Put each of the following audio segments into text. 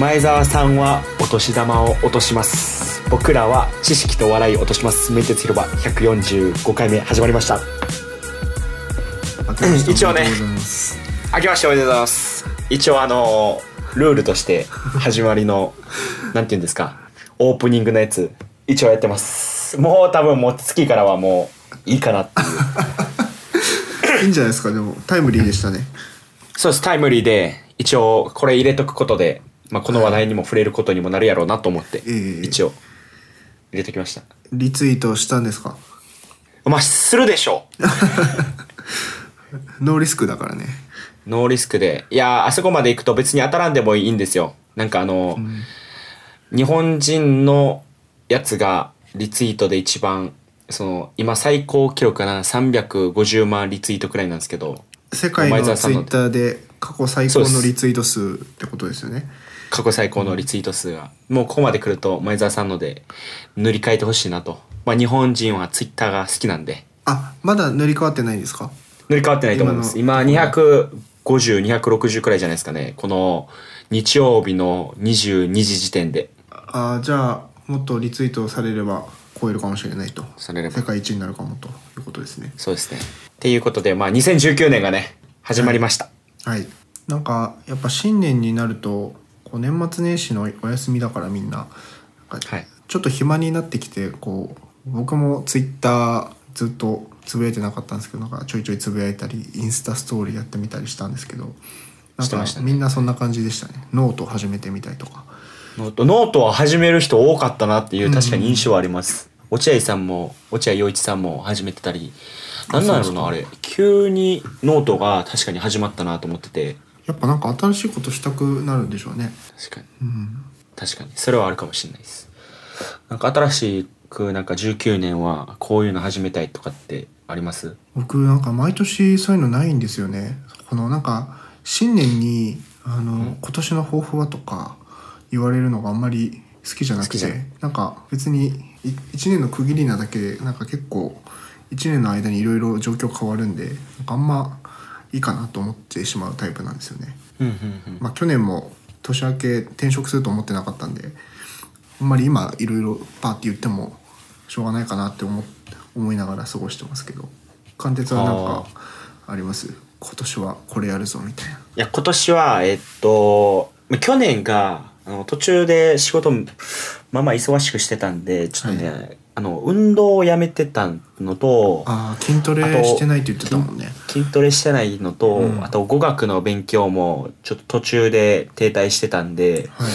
前澤さんはお年玉を落とします。僕らは知識と笑いを落とします。名鉄広場145回目始まりました。一応ね、明けましておめでとうございます。一応ルールとして始まりのなんていうんですか、オープニングのやつ一応やってます。もう多分もう月からはもういいかなっていういいんじゃないですか。でもタイムリーでしたね。そうです、タイムリーで一応これ入れとくことで、まあ、この話題にも触れることにもなるやろうなと思って、一応入れときました。リツイートしたんですか。まあするでしょうノーリスクだからね。ノーリスクで、いやあそこまで行くと別に当たらんでもいいんですよ。なんか日本人のやつがリツイートで一番その今最高記録かな、350万リツイートくらいなんですけど、世界のツイッターで過去最高のリツイート数ってことですよね。過去最高のリツイート数が、もうここまで来ると前澤さんので塗り替えてほしいなと。まあ日本人はツイッターが好きなんで。あ、まだ塗り替わってないんですか。塗り替わってないと思います。今250、260くらいじゃないですかね、この日曜日の22時時点で。あ、じゃあもっとリツイートされれば超えるかもしれないと。されれば世界一になるかもということですね。そうですね。っていうことで、まあ2019年がね始まりました。はい。なんかやっぱ新年になるとこう年末年始のお休みだからみんな、ちょっと暇になってきて、こう僕もツイッターずっとつぶやいてなかったんですけど、なんかちょいちょいつぶやいたりインスタストーリーやってみたりしたんですけど、なんかみんなそんな感じでしたね。ノートを始めてみたりとか。ノートは始める人多かったなっていう確かに印象はあります、うん、落合陽一さんも始めてたり、なんなんだろうな、あれ急にノートが確かに始まったなと思ってて、やっぱなんか新しいことしたくなるんでしょうね。確かに、うん、確かにそれはあるかもしれないです。なんか新しくなんか19年はこういうの始めたいとかってあります？僕なんか毎年そういうのないんですよね。このなんか新年に今年の抱負はとか言われるのがあんまり好きじゃなくて、なんか別に1年の区切りなだけで、なんか結構1年の間にいろいろ状況変わるんで、なんかあんまいいかなと思ってしまうタイプなんですよね、うんうんうん。まあ、去年も年明け転職すると思ってなかったんで、あんまり今いろいろパーって言ってもしょうがないかなって思いながら過ごしてますけど、貫徹はなんかあります？今年はこれやるぞみたいな。いや今年は去年が途中で仕事まあまあ忙しくしてたんで、ちょっとね、はい、運動をやめてたのと、あ、筋トレしてないって言ってたもんね。筋トレしてないのと、うん、あと語学の勉強もちょっと途中で停滞してたんで、はい、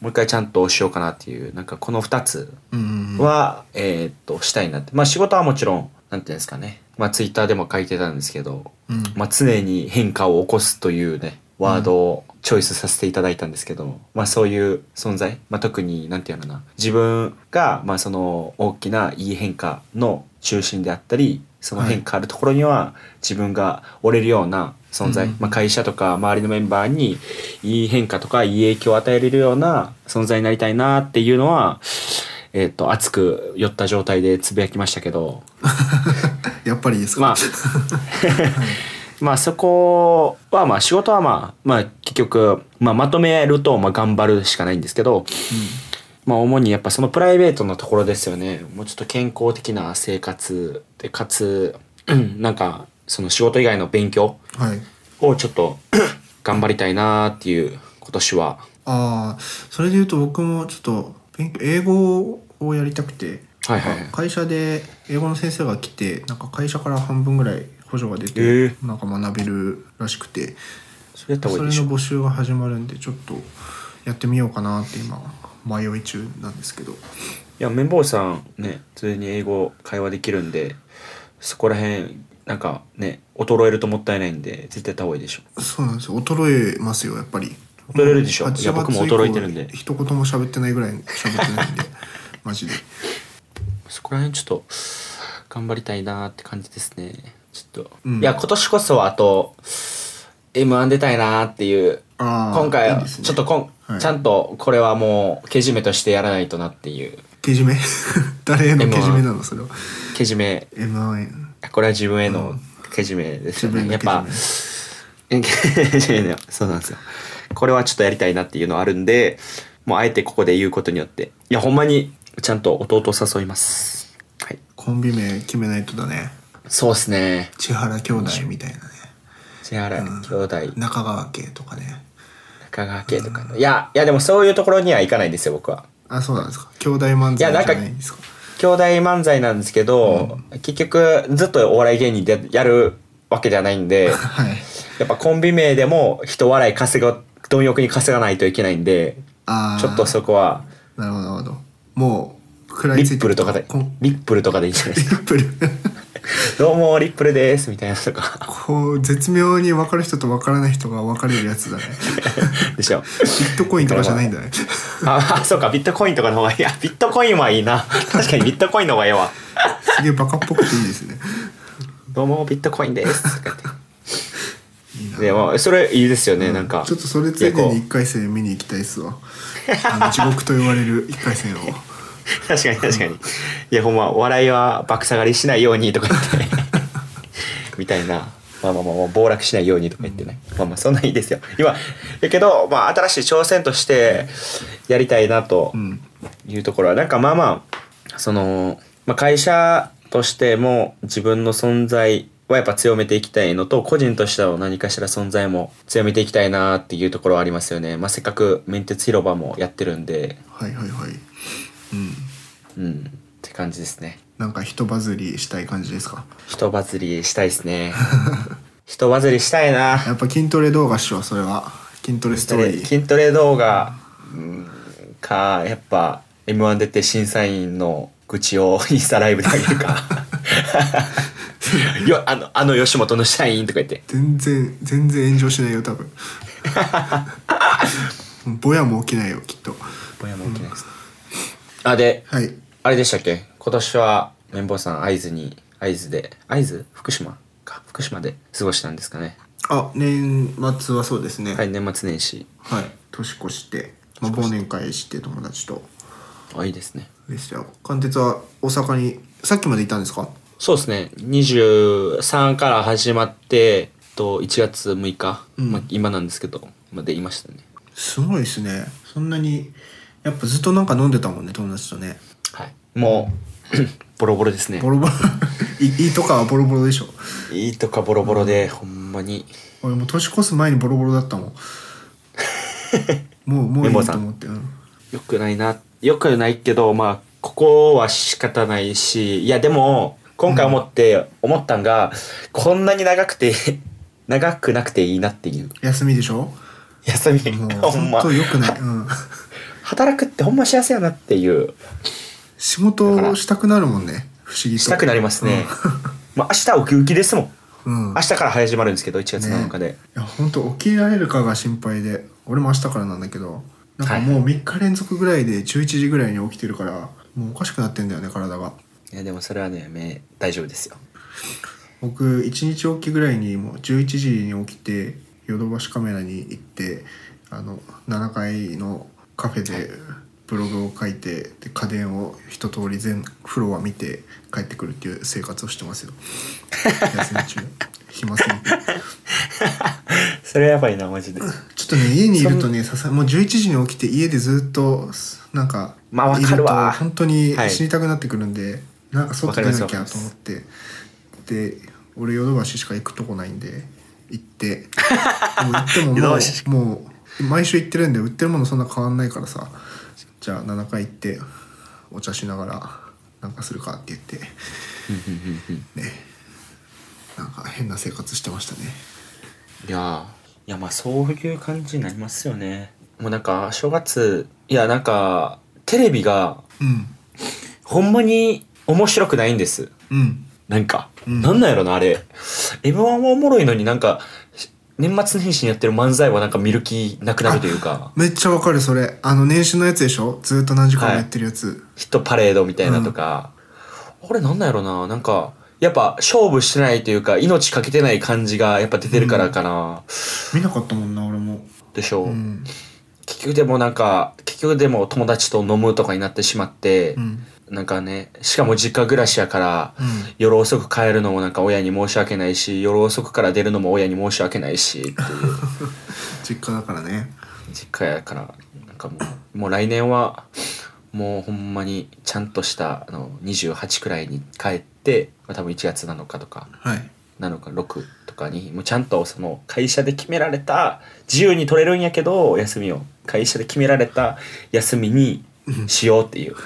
もう一回ちゃんとしようかなっていう、なんかこの2つは、うんうんうん、したいなって。まあ仕事はもちろんなんていうんですかね、まあツイッターでも書いてたんですけど、うん、まあ常に変化を起こすというねワードをチョイスさせていただいたんですけど、まあそういう存在、まあ、特になんていうのかな、自分がまあその大きないい変化の中心であったり、その変化あるところには自分が折れるような存在、はい、まあ、会社とか周りのメンバーにいい変化とかいい影響を与えれるような存在になりたいなっていうのは、熱く酔った状態でつぶやきましたけどやっぱりですか、まあまあそこはまあ仕事はまあ結局まとめると頑張るしかないんですけど、うん、まあ主にやっぱそのプライベートのところですよね。もうちょっと健康的な生活で、かつなんかその仕事以外の勉強をちょっと、はい、頑張りたいなっていう今年は。ああ、それでいうと僕もちょっと英語をやりたくて、はいはいはい、会社で英語の先生が来て、なんか会社から半分ぐらい補助が出て、なんか学べるらしくて、それの募集が始まるんで、ちょっとやってみようかなって今迷い中なんですけど。いや綿棒さんね、普通に英語会話できるんで、そこら辺なんかね衰えるともったいないんで絶対やった方がいいでしょ。そうなんですよ、衰えますよやっぱり。衰えるでしょ、いや僕も衰えてるんで一言も喋ってないぐらい喋ってないんでマジでそこら辺ちょっと頑張りたいなって感じですね。ちょっと、うん、いや今年こそはあと M-1 出たいなっていう。今回はちょっとはい、ちゃんとこれはもうけじめとしてやらないとなっていう。けじめ誰へのけじめなのそれは。けじめ、M-1、これは自分へのけじめですよね、やっぱそうなんですよ。これはちょっとやりたいなっていうのはあるんで、もうあえてここで言うことによって、いやほんまにちゃんと弟を誘います。はい。コンビ名決めないとだね。そうですね。千原兄弟みたいなね。千原兄弟。うん、中川家とかね。中川家とか、ね。いやでもそういうところには行かないんですよ僕は。あ、そうなんですか。兄弟漫才じゃないんですか。兄弟漫才なんですけど、うん、結局ずっとお笑い芸人でやるわけじゃないんで、はい、やっぱコンビ名でも人笑い貪欲に稼がないといけないんで、ちょっとそこはなるほどなるほど。もう食らいついてリップルとかでいいじゃないですか。リップルどうもリップルですみたいなとか、こう絶妙に分かる人と分からない人が分かれるやつだね。でしょ。ビットコインとかじゃないんだね。ああそうか、ビットコインとかの方がいい。やビットコインはいいな。確かにビットコインの方がいいわ。すげえバカっぽくていいですね。どうもビットコインです。いいな。でもそれいいですよね、うん、なんかちょっとそれついでに1回戦見に行きたいっすわ。地獄と言われる1回戦を。確かに確かに、うん、いやほんま笑いは爆下がりしないようにとか言ってみたいな、まあ暴落しないようにとか言ってね、うん、まあそんないいですよ今だけど、まあ、新しい挑戦としてやりたいなというところは、なんかまあその、まあ、会社としても自分の存在はやっぱ強めていきたいのと、個人としての何かしら存在も強めていきたいなっていうところはありますよね、まあ、せっかくメンテツ広場もやってるんで、はいはいはい、うん、うん、って感じですね。なんか人バズりしたい感じですか。人バズりしたいですね。人バズりしたいな。やっぱ筋トレ動画っしょそれは。筋トレストーリー。筋トレ動画か、やっぱ M1 出て審査員の愚痴をインスタライブであげるか。よあの吉本の社員とか言って。全然炎上しないよ多分。ぼやも起きないよきっと。ぼやも起きないです。で、はい、あれでしたっけ、今年は綿棒さん会津福島か、福島で過ごしたんですかね。あ、年末はそうですね、はい、年末年始、はい、年越して、まあ、忘年会して友達と。あ、いいですね。ですよ。貫徹は大阪にさっきまでいたんですか。そうですね、23から始まって1月6日、うんまあ、今なんですけどまでいましたね。すごいですね。そんなにやっぱずっとなんか飲んでたもんね友達とね、はい、もうボロボロですね。ボロボロいいとかはボロボロでしょ。いいとかボロボロで、うん、ほんまに俺もう年越す前にボロボロだったもん。もういいと思って、うん、よくないけど、まあここは仕方ないし、いやでも今回思ったんが、こんなに長くなくていいなっていう。休みでしょ。休みほんまよくない、うん働くってほんま幸せやなっていう。仕事をしたくなるもんね。不思議としたくなりますね、うん、まあ明日ウキウキですもん、うん、明日から始まるんですけど1月7日で、ね、いや本当起きられるかが心配で、俺も明日からなんだけど、なんかもう3日連続ぐらいで11時ぐらいに起きてるから、はい、もうおかしくなってんだよね体が。いやでもそれはね大丈夫ですよ。僕1日おきぐらいにもう11時に起きてヨドバシカメラに行って、7階のカフェでブログを書いて、で家電を一通り全フロア見て帰ってくるっていう生活をしてますよ。休み中暇すぎて。それやばいなマジで。ちょっとね家にいるとねもう11時に起きて家でずっとなんかいると本当に死にたくなってくるんで、はい、なんか外出なきゃと思って、で俺ヨドバシしか行くとこないんで行って、もう行ってももう毎週行ってるんで売ってるものそんな変わんないからさ、じゃあ7回行ってお茶しながらなんかするかって言ってね、なんか変な生活してましたね。いやまあそういう感じになりますよね。もうなんか正月、いやなんかテレビが、うん、ほんまに面白くないんです、うん、なんか、うん、なんやろなあれ。 M1 もおもろいのになんか年末年始にやってる漫才はなんか見る気なくなるというか。めっちゃわかるそれ。年始のやつでしょ、ずっと何時間もやってるやつ、はい、ヒットパレードみたいなとか、うん、あれなんだろうな、なんかやっぱ勝負してないというか命かけてない感じがやっぱ出てるからかな、うん、見なかったもんな俺もでしょ、うん、結局でも友達と飲むとかになってしまって、うん、なんかね、しかも実家暮らしやから、うん、夜遅く帰るのもなんか親に申し訳ないし、夜遅くから出るのも親に申し訳ないしっていう実家だからね、実家やからなんかもう来年はもうほんまにちゃんとしたあの28くらいに帰って、まあ、多分1月7日とか、はい、7日6とかにもうちゃんとその会社で決められた自由に取れるんやけど休みを会社で決められた休みにしようっていう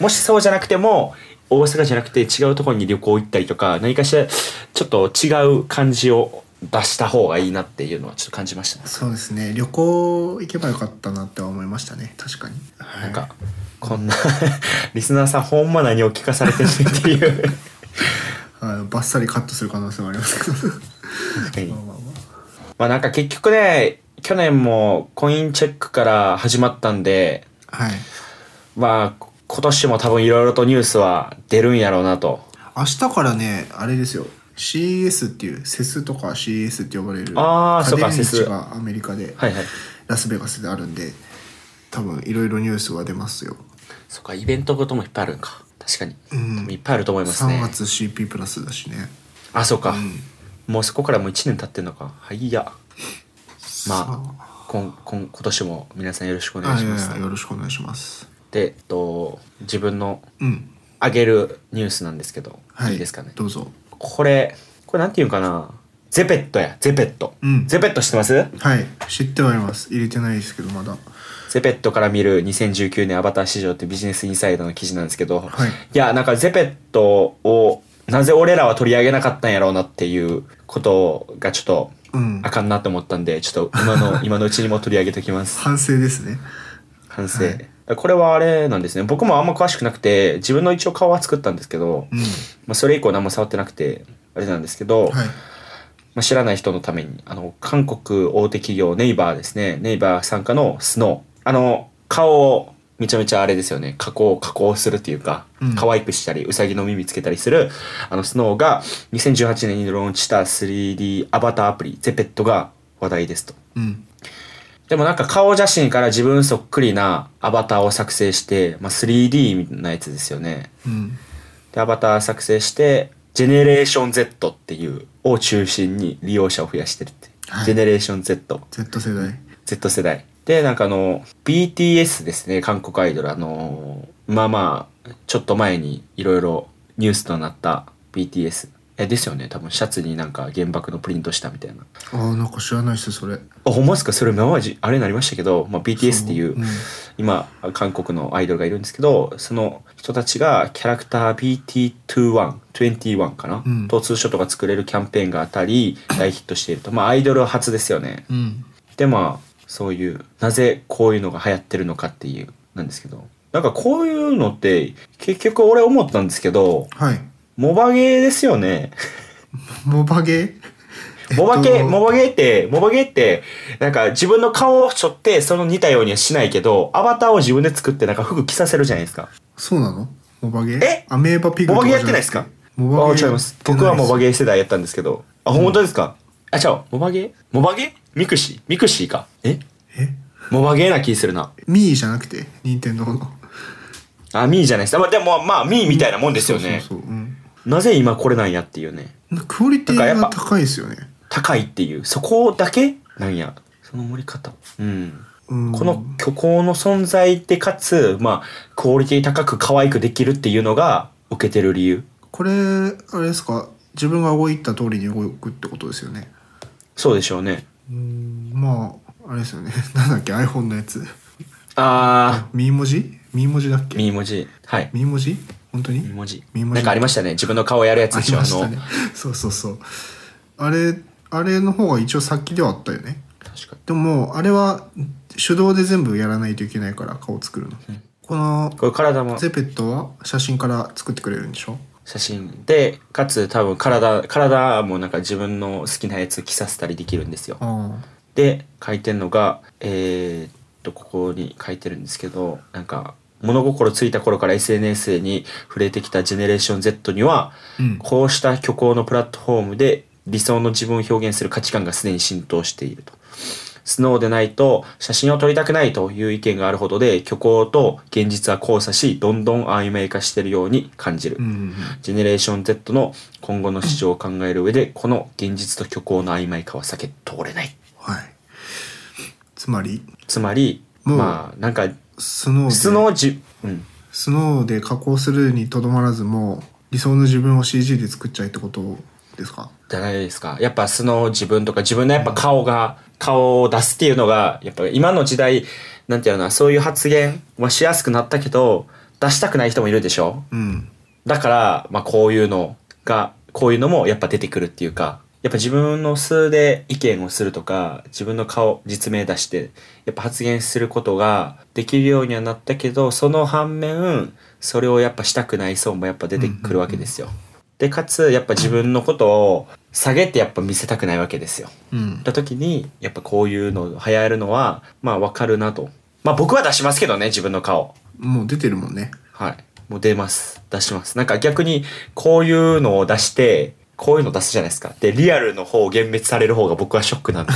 もしそうじゃなくても大阪じゃなくて違うところに旅行行ったりとか何かしらちょっと違う感じを出した方がいいなっていうのはちょっと感じましたね。そうですね、旅行行けばよかったなって思いましたね。確かに、はい、なんかこんなリスナーさんほんま何を聞かされてるっていうバッサリカットする可能性もありますけど確かにまあなんか結局ね去年もコインチェックから始まったんで、はい、まあ今年も多分いろいろとニュースは出るんやろうなと。明日からねあれですよ、CES っていうセスとか CES って呼ばれる家電市がアメリカで、はいはい、ラスベガスであるんで多分いろいろニュースは出ますよ。そっかイベントごともいっぱいあるんか。確かに、うん、多分いっぱいあると思いますね。3月 CP+ だしね。あそうか、うん、もうそこからもう1年経ってんのか。はいやまあ今年も皆さんよろしくお願いします、ね、いやよろしくお願いします。で、自分の上げるニュースなんですけど、うん、いいですかね、はい、どうぞ。これなんていうんかな、ゼペットやゼペット、うん、ゼペット知ってます？はい知ってはいます。入れてないですけどまだ。ゼペットから見る2019年アバター市場ってビジネスインサイダーの記事なんですけど、はい、いやなんかゼペットをなぜ俺らは取り上げなかったんやろうなっていうことがちょっとあかんなと思ったんで、うん、ちょっと今のうちにも取り上げておきます反省ですね、反省、はい、これはあれなんですね、僕もあんま詳しくなくて自分の一応顔は作ったんですけど、うんまあ、それ以降何も触ってなくてあれなんですけど、はいまあ、知らない人のために韓国大手企業ネイバーですね、ネイバー傘下のSnow、顔をめちゃめちゃあれですよね、加工するというか、うん、可愛くしたりうさぎの耳つけたりするSnowが2018年にローンチした 3D アバターアプリゼペットが話題ですと、うんでもなんか顔写真から自分そっくりなアバターを作成して、まあ、3D みたいなやつですよね、うん、でアバター作成してジェネレーション Z っていうを中心に利用者を増やしてるって、はい、ジェネレーション Z、 Z 世代 Z 世代でなんかBTS ですね、韓国アイドルまあちょっと前にいろいろニュースとなった BTSですよね。多分シャツになんか原爆のプリントしたみたいな。ああなんか知らないっすそれ。あほんまですか。それマジあれになりましたけど、まあ、BTS っていう、うん、今韓国のアイドルがいるんですけど、その人たちがキャラクター BT21 かな、うん、とツーショットが作れるキャンペーンがあたり大ヒットしていると。まあアイドル初ですよね、うん、でまあそういうなぜこういうのが流行ってるのかっていうなんですけど、なんかこういうのって結局俺思ったんですけど、はいモバゲーですよね。モバゲー？モバゲーってなんか自分の顔をちょってその似たようにはしないけどアバターを自分で作ってなんか服着させるじゃないですか。そうなの？モバゲー？アメーバピグとかじゃなくて。モバゲーやってないですか？モバゲー。あ違います。僕はモバゲー世代やったんですけど。あ本当ですか？うん、あ違うモバゲー？ミクシーか。え？モバゲーな気するな。ミーじゃなくて任天堂の。あミーじゃないです。まあでもまあミーみたいなもんですよね。そうそうそう、うんなぜ今これなんやっていうね。クオリティが高いですよね。高いっていうそこだけなんやその盛り方、うん、うんこの虚構の存在でかつまあクオリティ高く可愛くできるっていうのがウケてる理由。これあれですか、自分が動いた通りに動くってことですよね。そうでしょうね。うんまああれですよねなんだっけ iPhone のやつミー文字だっけ。ミー文字はいミー文字本当にミー文字なんかありましたね、自分の顔やるやつでしょ。ありましたねそうあれの方が一応先ではあったよね。確かに。でもあれは手動で全部やらないといけないから顔作るの、うん、これ体もゼペットは写真から作ってくれるんでしょ。写真でかつ多分体もなんか自分の好きなやつ着させたりできるんですよ。で書いてるのがここに書いてるんですけど、なんか物心ついた頃から SNS に触れてきたジェネレーション Z には、うん、こうした虚構のプラットフォームで理想の自分を表現する価値観がすでに浸透していると。Snow でないと写真を撮りたくないという意見があるほどで、虚構と現実は交差し、どんどん曖昧化しているように感じる。ジェネレーション Z の今後の市場を考える上で、この現実と虚構の曖昧化は避け通れない。はい、つまりまあなんかスノーで加工するにとどまらず、もう理想の自分を CG で作っちゃえってことですか？じゃないですか。やっぱ素の自分とか自分のやっぱ顔を出すっていうのが、やっぱ今の時代なんていうのかな、そういう発言はしやすくなったけど出したくない人もいるでしょ。うん、だからまあこういうのもやっぱ出てくるっていうか。やっぱ自分の素で意見をするとか、自分の顔実名出してやっぱ発言することができるようにはなったけど、その反面それをやっぱしたくない層もやっぱ出てくるわけですよ。でかつやっぱ自分のことを下げてやっぱ見せたくないわけですよ。だ時にやっぱこういうの流行るのはまあわかるなと。まあ僕は出しますけどね、自分の顔。もう出てるもんね。はい。もう出ます。出します。なんか逆にこういうのを出して。こういうの出すじゃないですか。でリアルの方を幻滅される方が僕はショックなんで。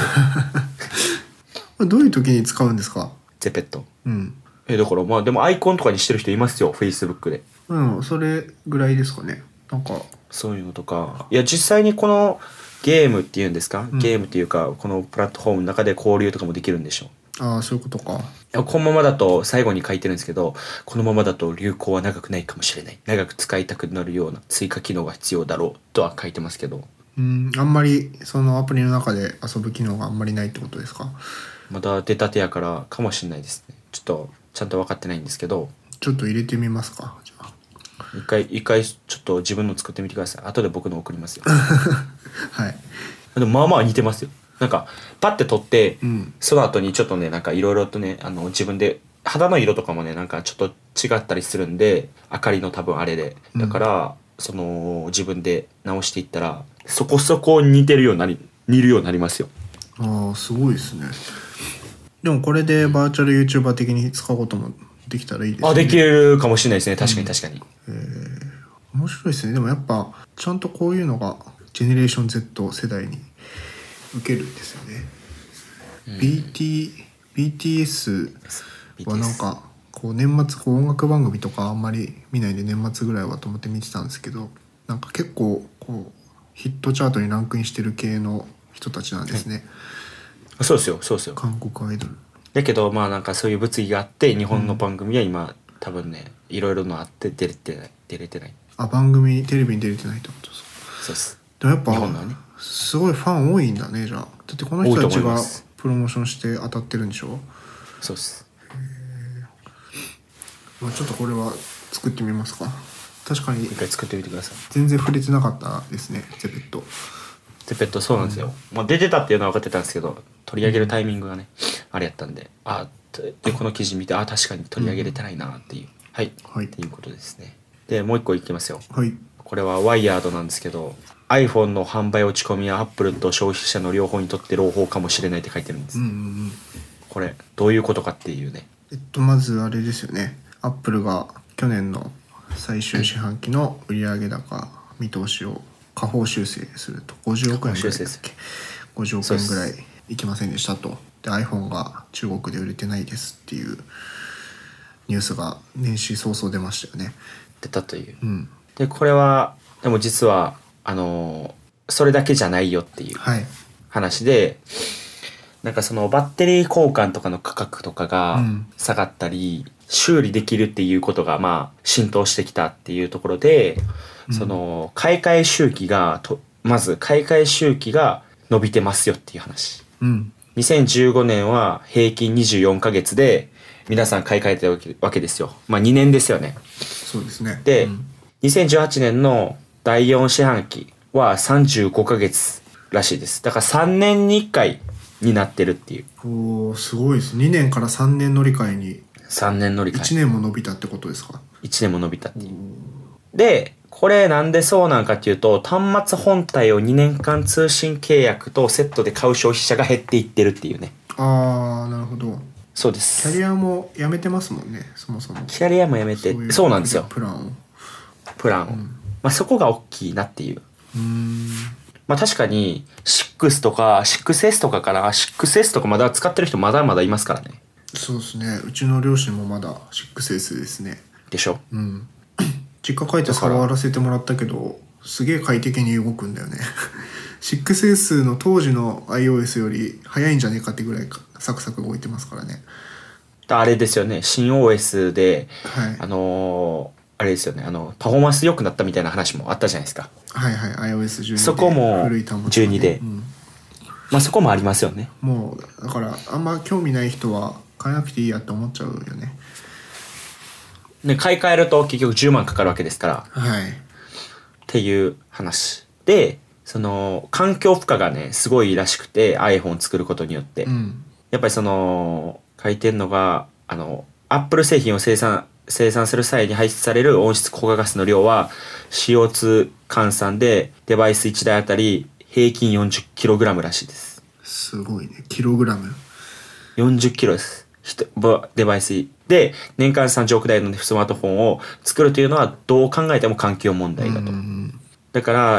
どういう時に使うんですか？ゼペット。うん。だからまあでもアイコンとかにしてる人いますよ、Facebook で。うん、それぐらいですかね。なんかそういうのとか。いや実際にこのゲームっていうんですか、ゲームっていうかこのプラットフォームの中で交流とかもできるんでしょ。ああそういうことか。このままだと最後に書いてるんですけど、このままだと流行は長くないかもしれない、長く使いたくなるような追加機能が必要だろうとは書いてますけど、あんまりそのアプリの中で遊ぶ機能があんまりないってことですか？まだ出たてやからかもしれないですね。ちょっとちゃんと分かってないんですけど、ちょっと入れてみますか。じゃあ一回ちょっと自分の作ってみてください。後で僕の送りますよ。はい。でもまあまあ似てますよ。なんかパッて撮って、その後にちょっとね、なんかいろいろとね、自分で肌の色とかもね、なんかちょっと違ったりするんで、明かりの多分あれで、だから、その自分で直していったらそこそこ似るようになりますよ。ああすごいですね。でもこれでバーチャル YouTuber 的に使うこともできたらいいですね。あ、できるかもしれないですね。確かに確かに。面白いですね。でもやっぱちゃんとこういうのがジェネレーション Z 世代に。受けるんですよね。BTS はなんかこう年末こう音楽番組とかあんまり見ないで、年末ぐらいはと思って見てたんですけど、なんか結構こうヒットチャートにランクインしてる系の人たちなんですね。はい、そうですよ。韓国アイドル。だけどまあなんかそういう物議があって日本の番組は今、多分ねいろいろのあって出れてない。あ、番組テレビに出れてないってことですか？そうです。でもやっぱ日本のね。すごいファン多いんだね。じゃあだってこの人たちがプロモーションして当たってるんでしょ。そうです。まあ、ちょっとこれは作ってみますか。確かに一回作ってみてください。全然触れてなかったですね、ゼペット。そうなんですよ。まあ、出てたっていうのは分かってたんですけど、取り上げるタイミングがね、あれやったんで、あでこの記事見て、あ確かに取り上げれてないなっていう、はい、っていうことですね。でもう一個いきますよ。はい、これはワイヤードなんですけど、iPhone の販売落ち込みは Apple と消費者の両方にとって朗報かもしれないって書いてるんです。これどういうことかっていうね。まずあれですよね。Apple が去年の最終四半期の売上高見通しを下方修正すると50億円ぐらいだっけ。50億円ぐらいいきませんでしたと。で iPhone が中国で売れてないですっていうニュースが年始早々出ましたよね。出たという。でこれはでも実はそれだけじゃないよっていう話で、なんかそのバッテリー交換とかの価格とかが下がったり、修理できるっていうことがまあ浸透してきたっていうところで、その買い替え周期が伸びてますよっていう話。2015年は平均24ヶ月で皆さん買い替えてるわけですよ。まあ2年ですよね。そうですね。で、2018年の第4四半期は35ヶ月らしいです。だから3年に1回になってるっていう。おーすごいです。2年から3年乗り換えに1年も伸びたってことですか？1年も伸びたっていう。でこれなんでそうなんかっていうと、端末本体を2年間通信契約とセットで買う消費者が減っていってるっていうね。あーなるほど。そうです。キャリアもやめてますもんね。そもそもキャリアもやめてそうなんですよ。プランをまあ、そこが大きいなっていう。まあ確かにしっ6とか 6S とかかな。 6S とかまだ使ってる人まだまだいますからね。そうですね、うちの両親もまだ 6S ですね。でしょ、うん、実家帰って触らせてもらったけどすげえ快適に動くんだよね6S の当時の iOS より早いんじゃねえかってぐらいサクサク動いてますからね。あれですよね、新 OS で、はい、あれですよね、パフォーマンス良くなったみたいな話もあったじゃないですか。はいはい、 iOS12 でそこも古い端末、ね、12で、うん、まあそこもありますよね。もうだからあんま興味ない人は買えなくていいやって思っちゃうよね。で買い替えると結局10万かかるわけですから、はい、っていう話で、その環境負荷がねすごいらしくて iPhone 作ることによって、うん、やっぱりその書いてんのがApple 製品を生産する際に排出される温室効果ガスの量は CO2 換算でデバイス1台あたり平均 40kg らしいです。すごいね、キログラム40kg です。デバイスで年間30億台のスマートフォンを作るというのはどう考えても環境問題だと。だから、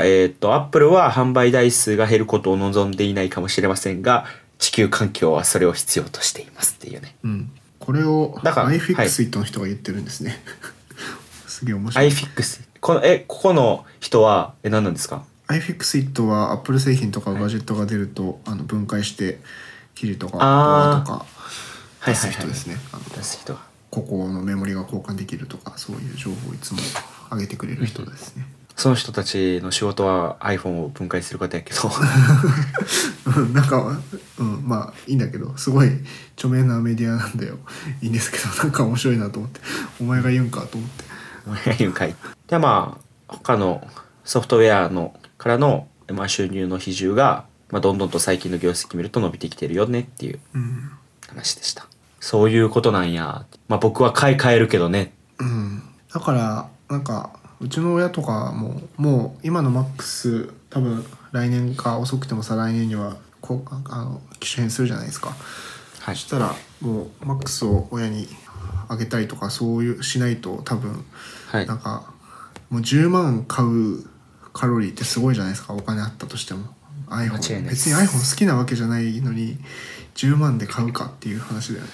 Apple は販売台数が減ることを望んでいないかもしれませんが地球環境はそれを必要としていますっていうね、うん、これを iFixit の人が言ってるんですね、はい、すげえ面白い。 iFixit ここの人は何なんですか。 iFixit は Apple 製品とかガジェットが出ると、はい、分解して切りとか動画とか出す人ですね、はいはいはい、出す人、ここのメモリが交換できるとかそういう情報をいつも上げてくれる人ですね、うん。その人たちの仕事は iPhone を分解することやけどなんか、うん、まあいいんだけどすごい著名なメディアなんだよ、いいんですけどなんか面白いなと思ってお前が言うんかと思って、お前が言うんかいで、まあ他のソフトウェアのからの、まあ、収入の比重が、まあ、どんどんと最近の業績見ると伸びてきてるよねっていう話でした、うん、そういうことなんや、まあ、僕は買い替えるけどね、うん、だからなんかうちの親とかもう今の MAX 多分来年か遅くても再来年には機種変するじゃないですか、はい、そしたらもう MAX を親にあげたりとかそういうしないと多分、はい、なんかもう10万買うカロリーってすごいじゃないですか、お金あったとしても。 iPhone 別に iPhone 好きなわけじゃないのに10万で買うかっていう話だよね。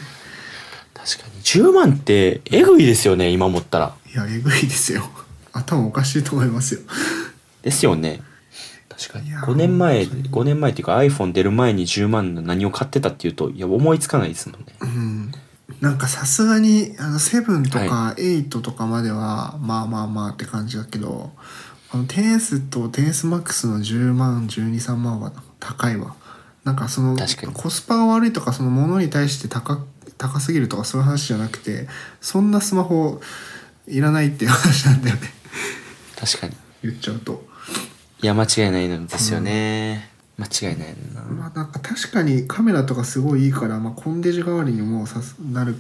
確かに10万ってえぐいですよね、今思ったら。いやえぐいですよ、頭おかしいと思いますよですよね。確かに5年前っていうか iPhone 出る前に10万の何を買ってたっていうと、いや思いつかないですもんね、うん、なんかさすがに7とか8とかまでは、はい、まあまあまあって感じだけど、10S と 10SMAX の10万1213万は高いわ。なんかそのコスパが悪いとかそのものに対して 高すぎるとかそういう話じゃなくて、そんなスマホいらないっていう話なんだよね確かに言っちゃうと、いや間違いないんですよね、うん、間違いないな、まあ、なんか確かにカメラとかすごいいいから、まあ、コンデジ代わりにもなる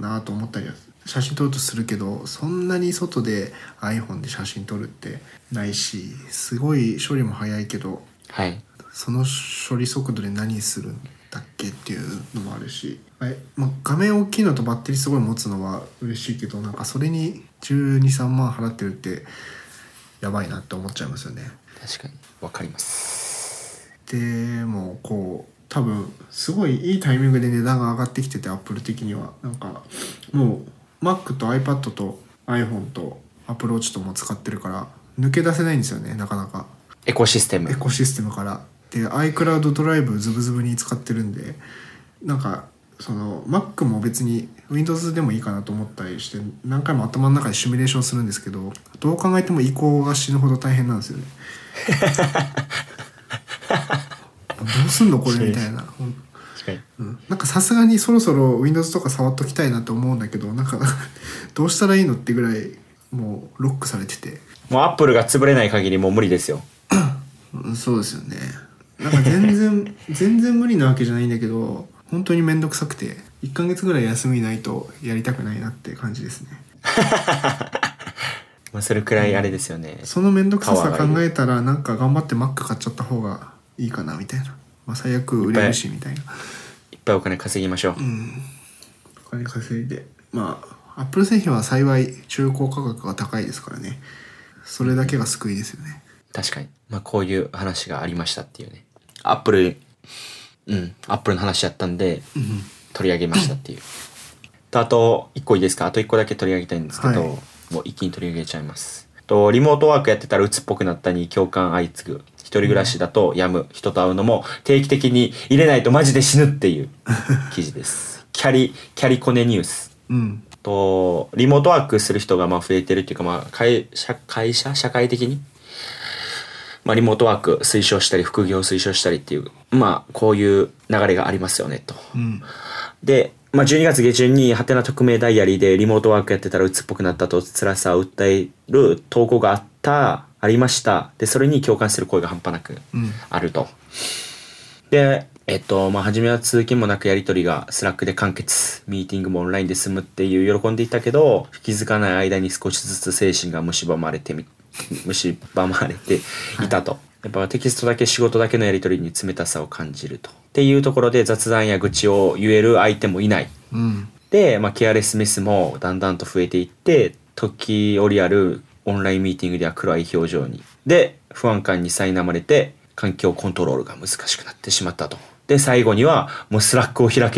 なと思ったりは写真撮るとするけど、そんなに外で iPhone で写真撮るってないし、すごい処理も早いけど、はい、その処理速度で何するんだっけっていうのもあるし、まあ、画面大きいのとバッテリーすごい持つのは嬉しいけど、なんかそれに12-13万払ってるってやばいなって思っちゃいますよね。確かにわかります。でもこう多分すごいいいタイミングで値段が上がってきてて、アップル的にはなんかもう Mac と iPad と iPhone と Apple Watch とも使ってるから抜け出せないんですよね、なかなかエコシステムから。で iCloud ドライブズブズブに使ってるんで、なんかその Mac も別に Windows でもいいかなと思ったりして何回も頭の中でシミュレーションするんですけど、どう考えても移行が死ぬほど大変なんですよねどうすんのこれみたいな、うん、なんかさすがにそろそろ Windows とか触っときたいなと思うんだけど、なんかどうしたらいいのってぐらいもうロックされてて、もう Apple が潰れない限りもう無理ですよそうですよね、なんか全然無理なわけじゃないんだけど本当にめんどくさくて1ヶ月ぐらい休みないとやりたくないなって感じですねまあそれくらいあれですよね、そのめんどくささ考えたらなんか頑張って Mac 買っちゃった方がいいかなみたいな、まあ、最悪売れるしみたいな、いっぱいお金稼ぎましょう、うん、お金稼いで、まあ Apple 製品は幸い中古価格が高いですからね、それだけが救いですよね、うん、確かに、まあ、こういう話がありましたっていうね。アップルの話やったんで、うん、取り上げましたっていう。とあと1個いいですか？あと1個だけ取り上げたいんですけど、はい、もう一気に取り上げちゃいます。とリモートワークやってたら鬱っぽくなったに共感相次ぐ。一人暮らしだと病む。人と会うのも定期的に入れないとマジで死ぬっていう記事です。キャリコネニュース。うん。とリモートワークする人がまあ増えてるっていうか、まあ社会的に。まあ、リモートワーク推奨したり副業推奨したりっていう、まあこういう流れがありますよねと、うん、で、まあ、12月下旬にハテナ匿名ダイアリーでリモートワークやってたら鬱っぽくなったと辛さを訴える投稿がありました。でそれに共感する声が半端なくあると、うん、でまあ、初めは通勤もなくやり取りがSlackで完結、ミーティングもオンラインで済むっていう喜んでいたけど、気づかない間に少しずつ精神が蝕まれていたと、はい、やっぱテキストだけ仕事だけのやり取りに冷たさを感じるとっていうところで、雑談や愚痴を言える相手もいない、うん、で、まあ、ケアレスミスもだんだんと増えていって、時折あるオンラインミーティングでは暗い表情にで不安感に苛まれて環境コントロールが難しくなってしまったと。で最後にはもうスラックを開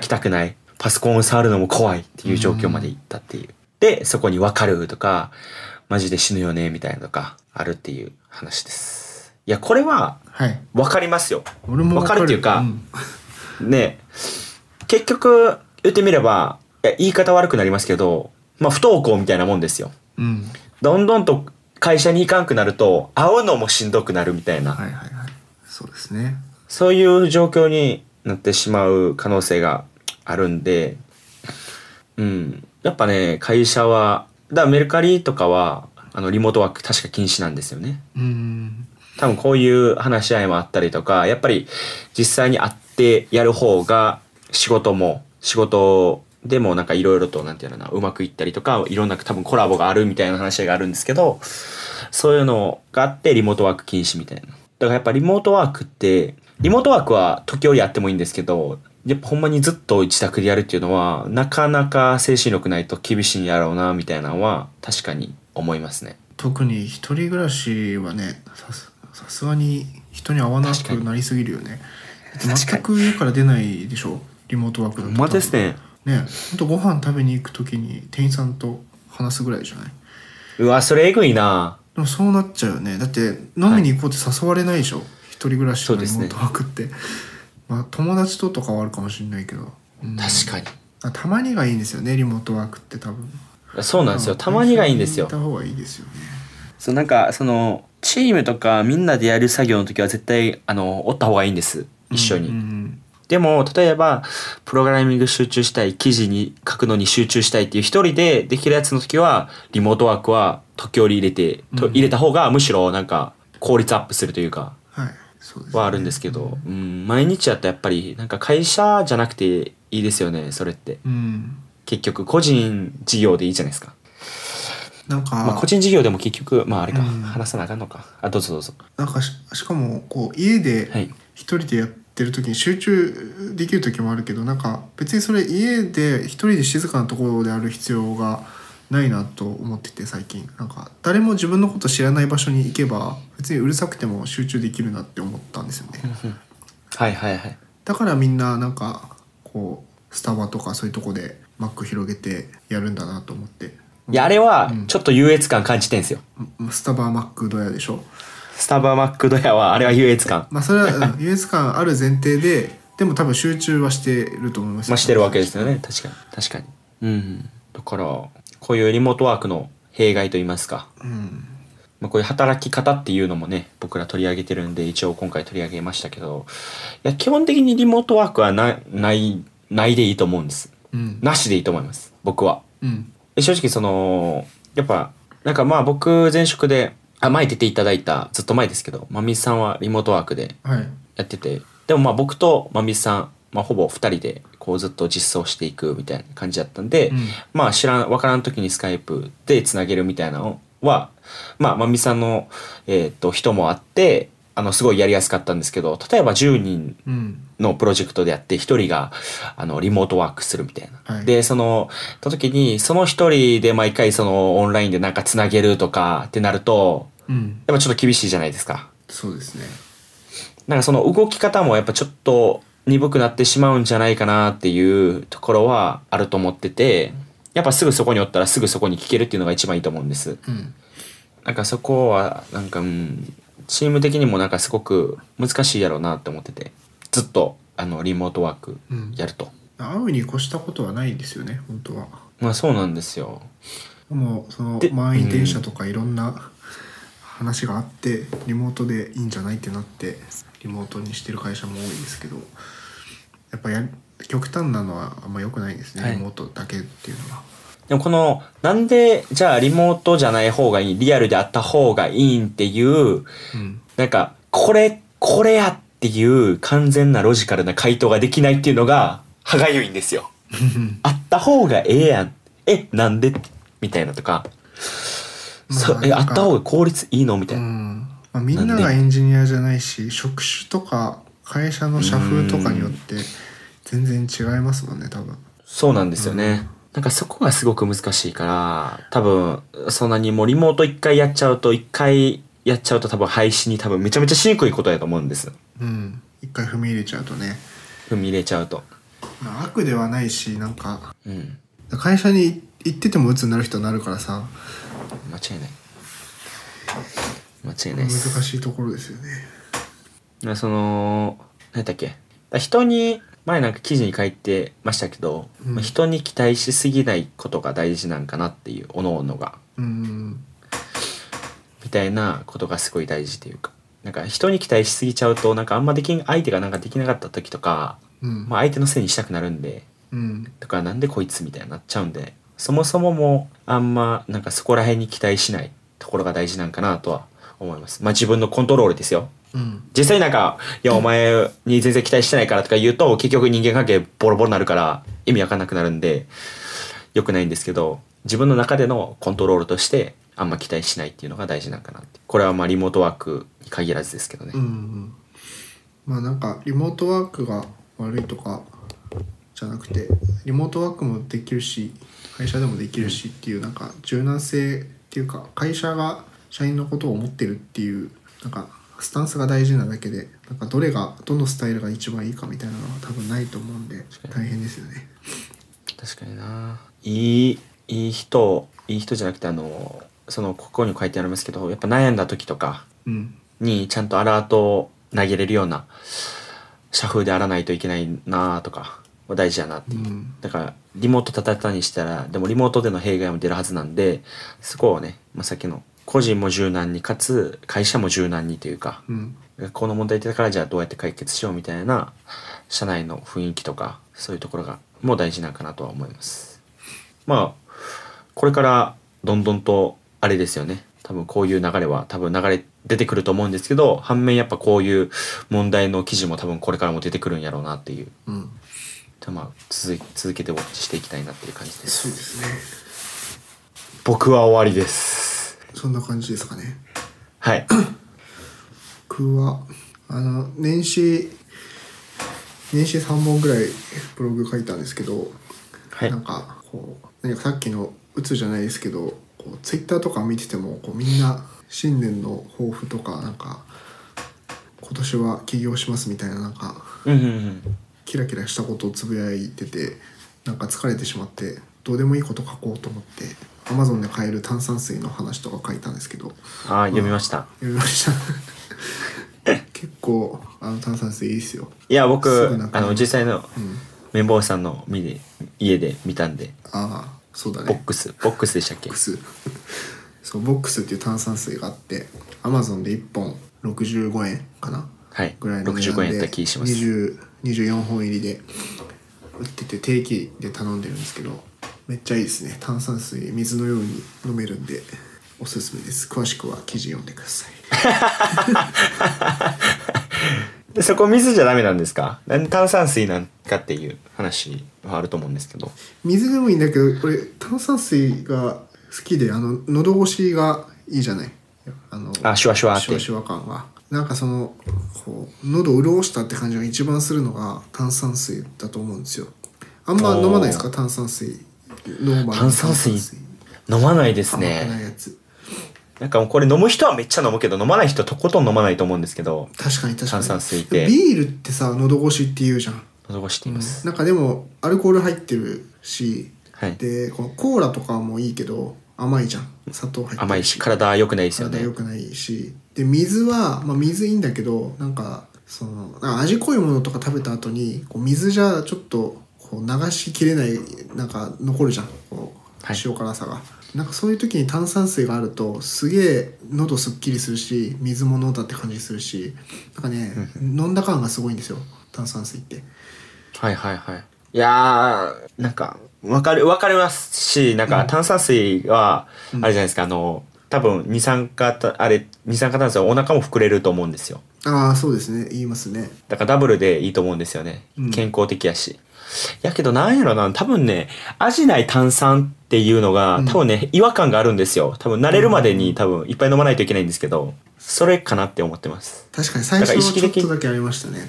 きたくない、パソコンを触るのも怖いっていう状況までいったっていう、うん、でそこに分かるとかマジで死ぬよねみたいなのがあるっていう話です。いやこれは分かりますよ、はい、俺も分かるっていうか、うん、ね結局言ってみれば、いや言い方悪くなりますけど、まあ、不登校みたいなもんですよ、うん、どんどんと会社に行かんくなると会うのもしんどくなるみたいな、はいはいはい、そうですね、そういう状況になってしまう可能性があるんで、うん、やっぱね会社はだメルカリとかはリモートワーク確か禁止なんですよね。うん。多分こういう話し合いもあったりとか、やっぱり実際に会ってやる方が仕事でもなんかいろいろとなんていうのかな、うまくいったりとか、いろんな多分コラボがあるみたいな話し合いがあるんですけど、そういうのがあってリモートワーク禁止みたいな。だからやっぱリモートワークってリモートワークは時折やってもいいんですけど、やっぱほんまにずっと自宅でやるっていうのはなかなか精神力ないと厳しいんやろうなみたいなのは確かに思いますね。特に一人暮らしはね、さすがに人に会わなくなりすぎるよね。全く家から出ないでしょリモートワークだと。まあですね。ね、ほんとご飯食べに行くときに店員さんと話すぐらいじゃない。うわそれえぐいな。でもそうなっちゃうよね。だって飲みに行こうって誘われないでしょ、はい、一人暮らしのリモートワークって。まあ、友達とかはあるかもしれないけど、うん、確かにたまにがいいんですよねリモートワークって。多分そうなんですよ、たまにがいいんですよ。た方がいいですよね。そうなんかそのチームとかみんなでやる作業の時は絶対おった方がいいんです、一緒に、うんうんうん、でも例えばプログラミング集中したい、記事に書くのに集中したいっていう一人でできるやつの時はリモートワークは時折入れた方がむしろなんか効率アップするというか、はいそうですね、はあるんですけど、うん、毎日やったらやっぱりなんか会社じゃなくていいですよねそれって、うん、結局個人事業でいいじゃないですか。なんか、まあ、個人事業でも結局まああれか、うん、話さなあかんのか。あどうぞどうぞ。なんか しかもこう家で一人でやってる時に集中できる時もあるけど、なんか別にそれ家で一人で静かなところである必要がないなと思ってて、最近なんか誰も自分のこと知らない場所に行けば別にうるさくても集中できるなって思ったんですよねはいはいはい。だからみんななんかこうスタバとかそういうとこでマック広げてやるんだなと思って。いやあれはちょっと優越感感じてんすよ、うん、スタバマックドヤでしょ。スタバマックドヤはあれは優越感まあそれは優越感ある前提ででも多分集中はしてると思います、ね、まあしてるわけですよね。確かに確かに、うん、だからこういうリモートワークの弊害といいますか、うんまあ、こういう働き方っていうのもね僕ら取り上げてるんで一応今回取り上げましたけど、いや基本的にリモートワークは ないでいいと思うんです、うん、なしでいいと思います僕は、うん、正直そのやっぱなんかまあ僕前職で前出ていただいたずっと前ですけどまみさんはリモートワークでやってて、はい、でもまあ僕とまみさんまあ、ほぼ2人でこうずっと実装していくみたいな感じだったんで、うん、まあ分からん時にスカイプでつなげるみたいなのはまあまみさんの人もあってすごいやりやすかったんですけど、例えば10人のプロジェクトであって1人がリモートワークするみたいな、はい、でその時にその1人で毎回そのオンラインでなんかつなげるとかってなると、うん、やっぱちょっと厳しいじゃないですか。そうですね。なんかその動き方もやっぱちょっと鈍くなってしまうんじゃないかなっていうところはあると思ってて、やっぱすぐそこにおったらすぐそこに聞けるっていうのが一番いいと思うんです。うん、なんかそこはなんか、チーム的にもなんかすごく難しいやろうなって思ってて、ずっとリモートワークやると。会うに越したことはないんですよね、本当は。まあそうなんですよ。でもその満員電車とかいろんな話があって、リモートでいいんじゃないってなってリモートにしてる会社も多いですけど、やっぱ極端なのはあんま良くないですね、はい、リモートだけっていうのは。でもこのなんでじゃあリモートじゃない方がいい、リアルであった方がいいんっていう、なんかこれやっていう完全なロジカルな回答ができないっていうのが歯がゆいんですよ。あった方がええやん、なんでみたいなとか、あった方が効率いいのみたいな、まあ、みんながエンジニアじゃないし、職種とか会社の社風とかによって全然違いますもんね、多分。そうなんですよね、なんかそこがすごく難しいから、多分そんなにもうリモート1回やっちゃうと多分配信に多分めちゃめちゃしにくいことやと思うんです。1回踏み入れちゃうとね、まあ、悪ではないし、なんか、会社に行ってても鬱になる人になるからさ、間違いないです。難しいところですよね。その何だっけ、人に前なんか記事に書いてましたけど、人に期待しすぎないことが大事なんかなっていう、おのおのが、みたいなことがすごい大事というか、なんか人に期待しすぎちゃうと、なんかあんまできん、相手がなんかできなかった時とか、まあ、相手のせいにしたくなるんで、だからなんでこいつみたいになっちゃうんで、そもそももあんまなんかそこら辺に期待しないところが大事なんかなとは思います。まあ自分のコントロールですよ。実際なんか「いやお前に全然期待してないから」とか言うと結局人間関係ボロボロになるから意味わかんなくなるんでよくないんですけど、自分の中でのコントロールとしてあんま期待しないっていうのが大事なんかなって。これはまあリモートワークに限らずですけどね。まあなんかリモートワークが悪いとかじゃなくて、リモートワークもできるし会社でもできるしっていう、なんか柔軟性っていうか、会社が社員のことを思ってるっていうなんかスタンスが大事なだけで、なんかどのスタイルが一番いいかみたいなのは多分ないと思うんで大変ですよね。確かにな。いい人じゃなくて、そのここに書いてありますけど、やっぱ悩んだ時とかにちゃんとアラートを投げれるような社風であらないといけないなとか大事やなっていう、だからリモートたたたにしたら、でもリモートでの弊害も出るはずなんで、そこをね、まあ、さっきの個人も柔軟にかつ会社も柔軟にというか、この問題だからじゃあどうやって解決しようみたいな社内の雰囲気とか、そういうところがもう大事なんかなとは思います。まあこれからどんどんとあれですよね、多分こういう流れは出てくると思うんですけど、反面やっぱこういう問題の記事も多分これからも出てくるんやろうなっていう、まあ、続けてウォッチしていきたいなっていう感じです。そうですね。僕は終わりです。そんな感じですかね。はい僕は年始3本ぐらいブログ書いたんですけど、なんかこうさっきの鬱じゃないですけど、ツイッターとか見ててもこうみんな新年の抱負とか、なんか今年は起業しますみたいな、なんかキラキラしたことをつぶやいてて、なんか疲れてしまってどうでもいいこと書こうと思って Amazon で買える炭酸水の話とか書いたんですけど、読みました結構炭酸水いいですよ。いや僕実際の綿棒さんの家で見たんで。そうだね、ボックスでしたっけ。ボックスっていう炭酸水があって、 Amazon で1本65円かな、ぐらいの値段で24本入りで売ってて、定期で頼んでるんですけど、めっちゃいいですね。炭酸水水のように飲めるんでおすすめです。詳しくは記事読んでください。そこ水じゃダメなんですか？炭酸水なんかっていう話はあると思うんですけど、水でもいいんだけど、これ炭酸水が好きで、喉越しがいいじゃない、シュワシュワってシュワシュワ感が、なんかそのこう喉を潤したって感じが一番するのが炭酸水だと思うんですよ。あんま飲まないですか、炭酸水？ノーマル炭酸水飲まないですね。なんかもうこれ飲む人はめっちゃ飲むけど、飲まない人はとことん飲まないと思うんですけど。確かに確かに。炭酸水ってビールってさ、喉越しって言うじゃん。喉越しって言います、うん、なんかでもアルコール入ってるし、はい、でこのコーラとかもいいけど甘いじゃん、砂糖入ってるし甘いし体良くないですよね。体良くないし、で水は、まあ、水いいんだけど、なんかそのなんか味濃いものとか食べた後にこう水じゃちょっとこう流しきれない、なんか残るじゃんこう塩辛さが、はい、なんかそういう時に炭酸水があるとすげえ喉すっきりするし、水も飲んだって感じするし、なんかね飲んだ感がすごいんですよ炭酸水って。はいはいはい。いやーなんか分かりますし、なんか炭酸水はあれじゃないですか、うん、あの多分二酸化炭素はお腹も膨れると思うんですよ。ああそうですね、言いますね。だからダブルでいいと思うんですよね、うん、健康的やし。やけどなんやろな、多分ね味ない炭酸っていうのが多分ね、うん、違和感があるんですよ。多分慣れるまでに多分いっぱい飲まないといけないんですけど、それかなって思ってます。確かに最初はちょっとだけありましたね、うん、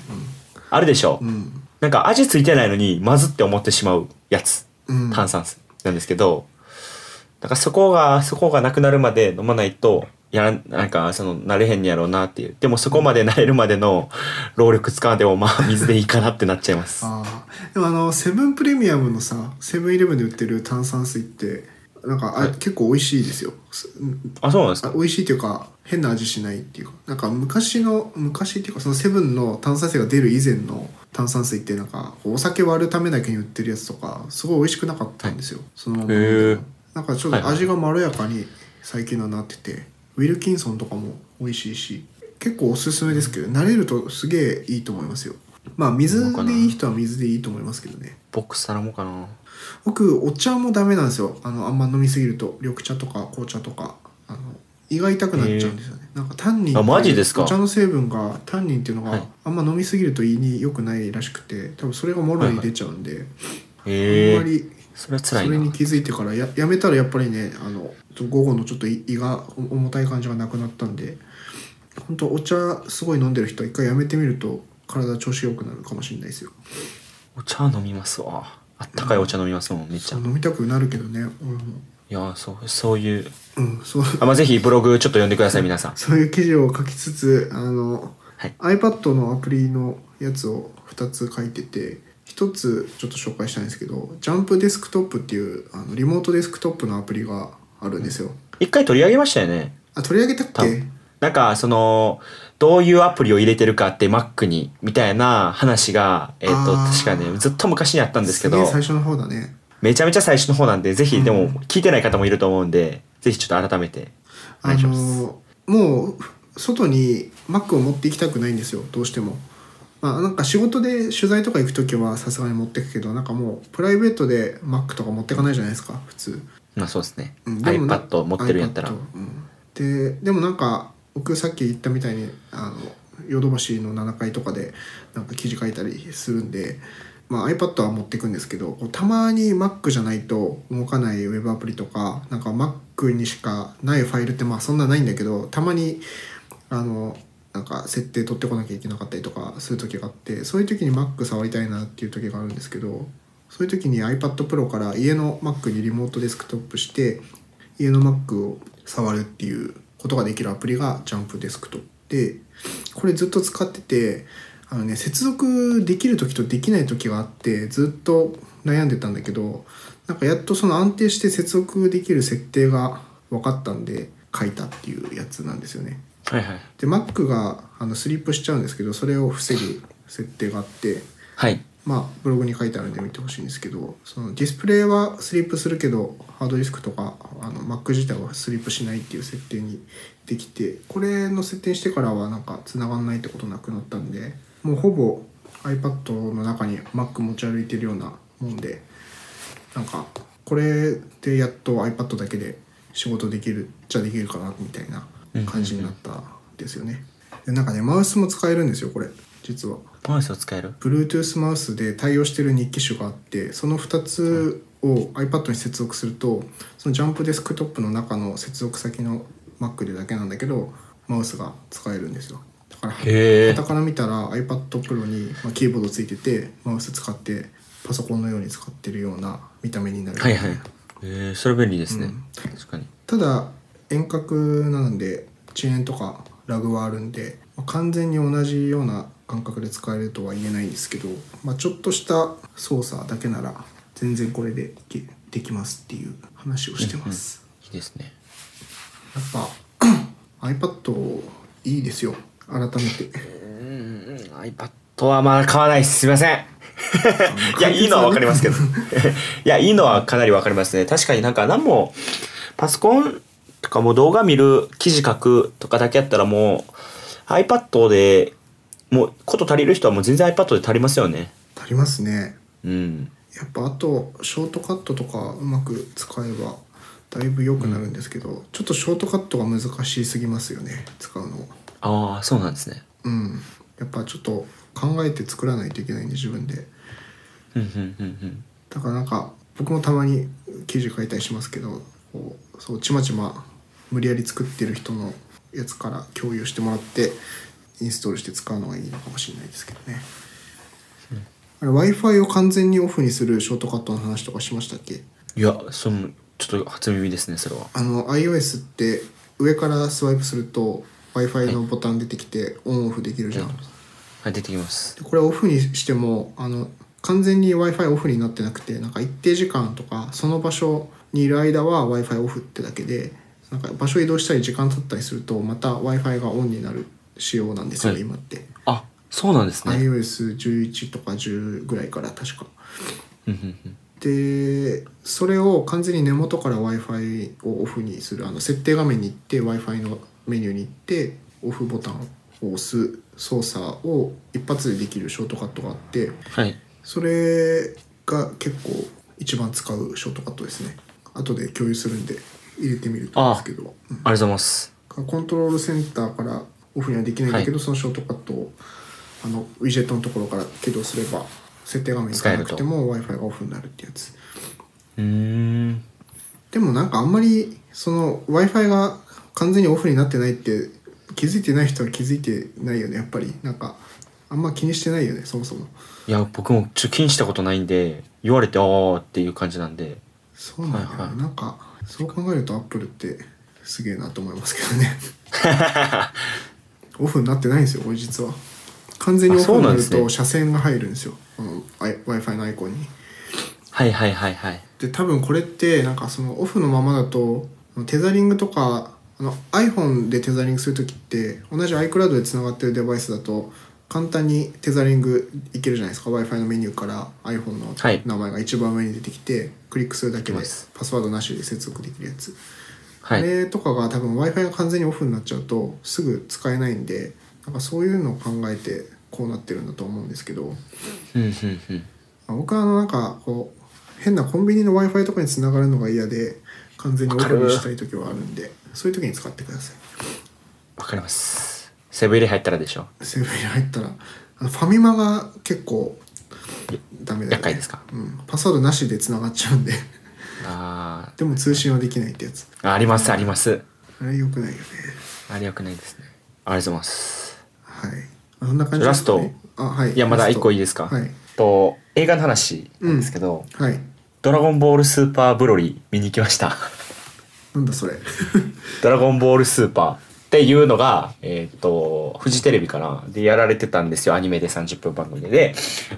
あるでしょ、うん、なんか味ついてないのにまずって思ってしまうやつ、うん、炭酸なんですけど、だからそこがなくなるまで飲まないとなんかその慣れへんやろうなっていう。でもそこまで慣れるまでの労力使わんでもまあ水でいいかなってなっちゃいますあでもセブンプレミアムのさ、セブンイレブンで売ってる炭酸水ってなんかはい、結構美味しいですよ。あ、そうなんですか。美味しいっていうか変な味しないっていうか、なんか昔っていうかそのセブンの炭酸水が出る以前の炭酸水ってなんかお酒割るためだけに売ってるやつとかすごい美味しくなかったんですよ、はい、そのままなんかちょっと味がまろやかに最近のなってて、はいはい、ウィルキンソンとかも美味しいし結構おすすめですけど、慣れるとすげえいいと思いますよ。まあ水でいい人は水でいいと思いますけどね。僕頼もうかな。僕お茶もダメなんですよ、あんま飲みすぎると。緑茶とか紅茶とか胃が痛くなっちゃうんですよね。なんかタンニン、あ、マジですか。お茶の成分がタンニンっていうのが、はい、あんま飲みすぎると胃に良くないらしくて、多分それがもろに出ちゃうんで、はいはい、あんまりそれは辛いな。それに気づいてから やめたらやっぱりね、午後のちょっと胃が重たい感じがなくなったんで、本当お茶すごい飲んでる人は一回やめてみると体調子良くなるかもしれないですよ。お茶飲みますわ、あったかいお茶飲みますもん、めっちゃ飲みたくなるけどね、俺も。いやそういう、うん、そう、まあ、ぜひブログちょっと読んでください皆さんそういう記事を書きつつはい、iPad のアプリのやつを2つ書いてて、一つちょっと紹介したいんですけど、Jump Desktop っていうリモートデスクトップのアプリがあるんですよ。一回取り上げましたよね。あ、取り上げたっけ。なんかそのどういうアプリを入れてるかって Mac にみたいな話が、確かねずっと昔にあったんですけど、最初の方だね。めちゃめちゃ最初の方なんで、ぜひ、うん、でも聞いてない方もいると思うんで、ぜひちょっと改めてお願いします。もう外に Mac を持って行きたくないんですよ、どうしても。まあ、なんか仕事で取材とか行くときはさすがに持ってくけど、なんかもうプライベートで Mac とか持ってかないじゃないですか普通。まあそうですね、うん、でも iPad 持ってるんやったら、うん、でもなんか僕さっき言ったみたいにヨドバシの7階とかでなんか記事書いたりするんで、まあ、iPad は持ってくんですけど、たまに Mac じゃないと動かないウェブアプリとか、なんか Mac にしかないファイルってまあそんなないんだけど、たまになんか設定取ってこなきゃいけなかったりとかする時があって、そういう時に Mac 触りたいなっていう時があるんですけど、そういう時に iPad Pro から家の Mac にリモートデスクトップして家の Mac を触るっていうことができるアプリが Jump デスクトップで、これずっと使ってて、ね、接続できる時とできない時があってずっと悩んでたんだけど、なんかやっとその安定して接続できる設定が分かったんで書いたっていうやつなんですよね。はいはい、で Mac がスリープしちゃうんですけど、それを防ぐ設定があって、はい、まあ、ブログに書いてあるんで見てほしいんですけど、そのディスプレイはスリープするけどハードディスクとかMac 自体はスリープしないっていう設定にできて、これの設定してからはなんか繋がんないってことなくなったんで、もうほぼ iPad の中に Mac 持ち歩いてるようなもんで、なんかこれでやっと iPad だけで仕事できるっちゃできるかなみたいな感じになったんですよね。でなんかねマウスも使えるんですよこれ実は。マウスを使える Bluetooth マウスで対応してる2機種があって、その2つを iPad に接続すると、そのジャンプデスクトップの中の接続先の Mac でだけなんだけどマウスが使えるんですよ。だから傍から見たら iPad Pro に、まあ、キーボードついててマウス使ってパソコンのように使ってるような見た目になる。はいはい、それ便利ですね、うん、確かに。ただ遠隔なので遅延とかラグはあるんで、完全に同じような感覚で使えるとは言えないんですけど、ちょっとした操作だけなら全然これでできますっていう話をしてます、うんうん、いいですね。やっぱiPad いいですよ、改めて。iPad はまだ買わないです、すいませんいやいいのは分かりますけどいやいいのはかなり分かりますね。確かになんか何もパソコンとかも動画見る、記事書くとかだけやったらもう iPad でもうこと足りる人はもう全然 iPad で足りますよね。足りますね、うん、やっぱあとショートカットとかうまく使えばだいぶ良くなるんですけど、うん、ちょっとショートカットが難しすぎますよね、使うの。ああ、そうなんですね。うん、やっぱちょっと考えて作らないといけないんで自分で。だからなんか僕もたまに記事書いたりしますけど、こうそうちまちま無理やり作ってる人のやつから共有してもらってインストールして使うのがいいのかもしれないですけどね。うん、Wi-Fi を完全にオフにするショートカットの話とかしましたっけ？いや、そのちょっと初耳ですね、それは。iOS って上からスワイプすると Wi-Fi のボタン出てきて、はい、オンオフできるじゃん。はい、出てきます。これオフにしても完全に Wi-Fi オフになってなくて、なんか一定時間とかその場所にいる間は Wi-Fi オフってだけで、なんか場所移動したり時間経ったりするとまた Wi-Fi がオンになる仕様なんですよ、はい、今って。あ、そうなんですね。iOS11 とか10ぐらいから確か。でそれを完全に根元から Wi-Fi をオフにする、設定画面に行って Wi-Fi のメニューに行ってオフボタンを押す操作を一発でできるショートカットがあって、はい、それが結構一番使うショートカットですね。後で共有するんで入れてみると思うんですけど。 ありがとうございます。コントロールセンターからオフにはできないんだけど、はい、そのショートカットをウィジェットのところから起動すれば設定画面に行かなくても Wi-Fi がオフになるってやつ。でもなんかあんまりその Wi-Fi が完全にオフになってないって気づいてない人は気づいてないよね、やっぱり。なんかあんま気にしてないよね、そもそも。いや僕もちょっと気にしたことないんで、言われてあーっていう感じなんで。そうなんだよ、はいはい、なんかそう考えると Apple ってすげえなと思いますけどねオフになってないんですよこれ実は。完全にオフになると斜線が入るんですよ、Wi-Fi のアイコンに。はいはいはいはい。で多分これってなんかそのオフのままだとテザリングとかiPhone でテザリングするときって同じ iCloud でつながってるデバイスだと簡単にテザリングいけるじゃないですか。 Wi-Fi のメニューから iPhone の名前が一番上に出てきて、はい、クリックするだけでパスワードなしで接続できるやつ、はい、あれとかが多分 Wi-Fi が完全にオフになっちゃうとすぐ使えないんで、なんかそういうのを考えてこうなってるんだと思うんですけど僕はなんかこう変なコンビニの Wi-Fi とかにつながるのが嫌で完全にオフにしたい時はあるんで、そういう時に使ってください。わかります。セブン入れ入ったらでしょ。セブン入れ入ったらファミマが結構ダメだよね。厄介ですか、うん、パスワードなしでつながっちゃうんであでも通信はできないってやつ。 ありますあります。あれ良くないよね。あれ良くないですね。ありがとうございます。はい、そんな感じですね。ラスト。あ、はい。いやまだ1個いいですか。はい、映画の話なんですけど、うん、はい。ドラゴンボールスーパーブロリー見に行きました。なんだそれ。ドラゴンボールスーパーっていうのがフジテレビかなでやられてたんですよ、アニメで30分番組で。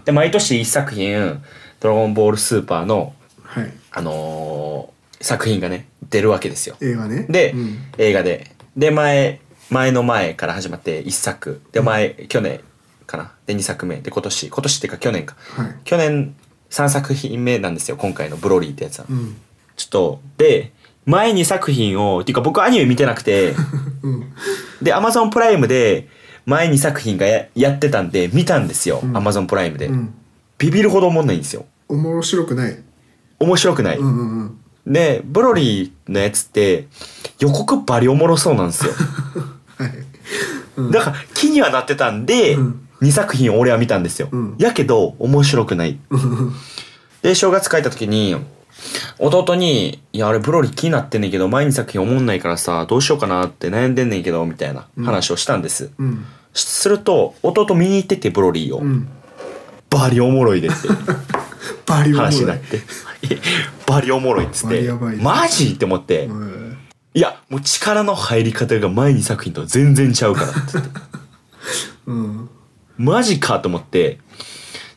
で毎年1作品ドラゴンボールスーパーの、はい、作品がね出るわけですよ。映画ね。で、うん、映画で前の前から始まって1作で去年かなで2作目で今年っていうか去年か、はい、去年3作品目なんですよ今回のブロリーってやつは、うん、ちょっとで前2作品をっていうか僕アニメ見てなくて、うん、で Amazon プライムで前2作品が やってたんで見たんですよ、うん、Amazon プライムで、うん、ビビるほどおもんないんですよ。面白くない、うんうんうん、でブロリーのやつって予告バリおもろそうなんですよはいうん、だから気にはなってたんで、うん、2作品俺は見たんですよ、うん、やけど面白くないで正月帰った時に弟に「いやあれブロリー気になってんねんけど前2作品おもんないからさどうしようかなって悩んでんねんけど」みたいな話をしたんです、うん、すると弟見に行っててブロリーを、うん、バリおもろいでって話になってバリおもろいっつってマジって思って、いやもう力の入り方が前2作品とは全然ちゃうからって言って、うん、マジかと思って、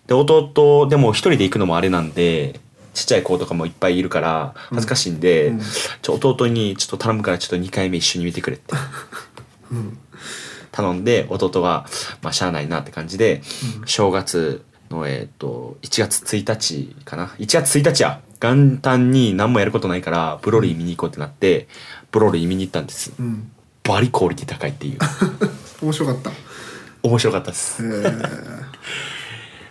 で弟でも一人で行くのもあれなんでちっちゃい子とかもいっぱいいるから恥ずかしいんで、うんうん、弟にちょっと頼むからちょっと2回目一緒に見てくれって、うん、頼んで、弟はまあしゃあないなって感じで、うん、正月の1月1日かな、1月1日や元旦に何もやることないからブロリー見に行こうってなってブロリー見に行ったんです、うん、バリクオリティ高いっていう面白かった、面白かったです。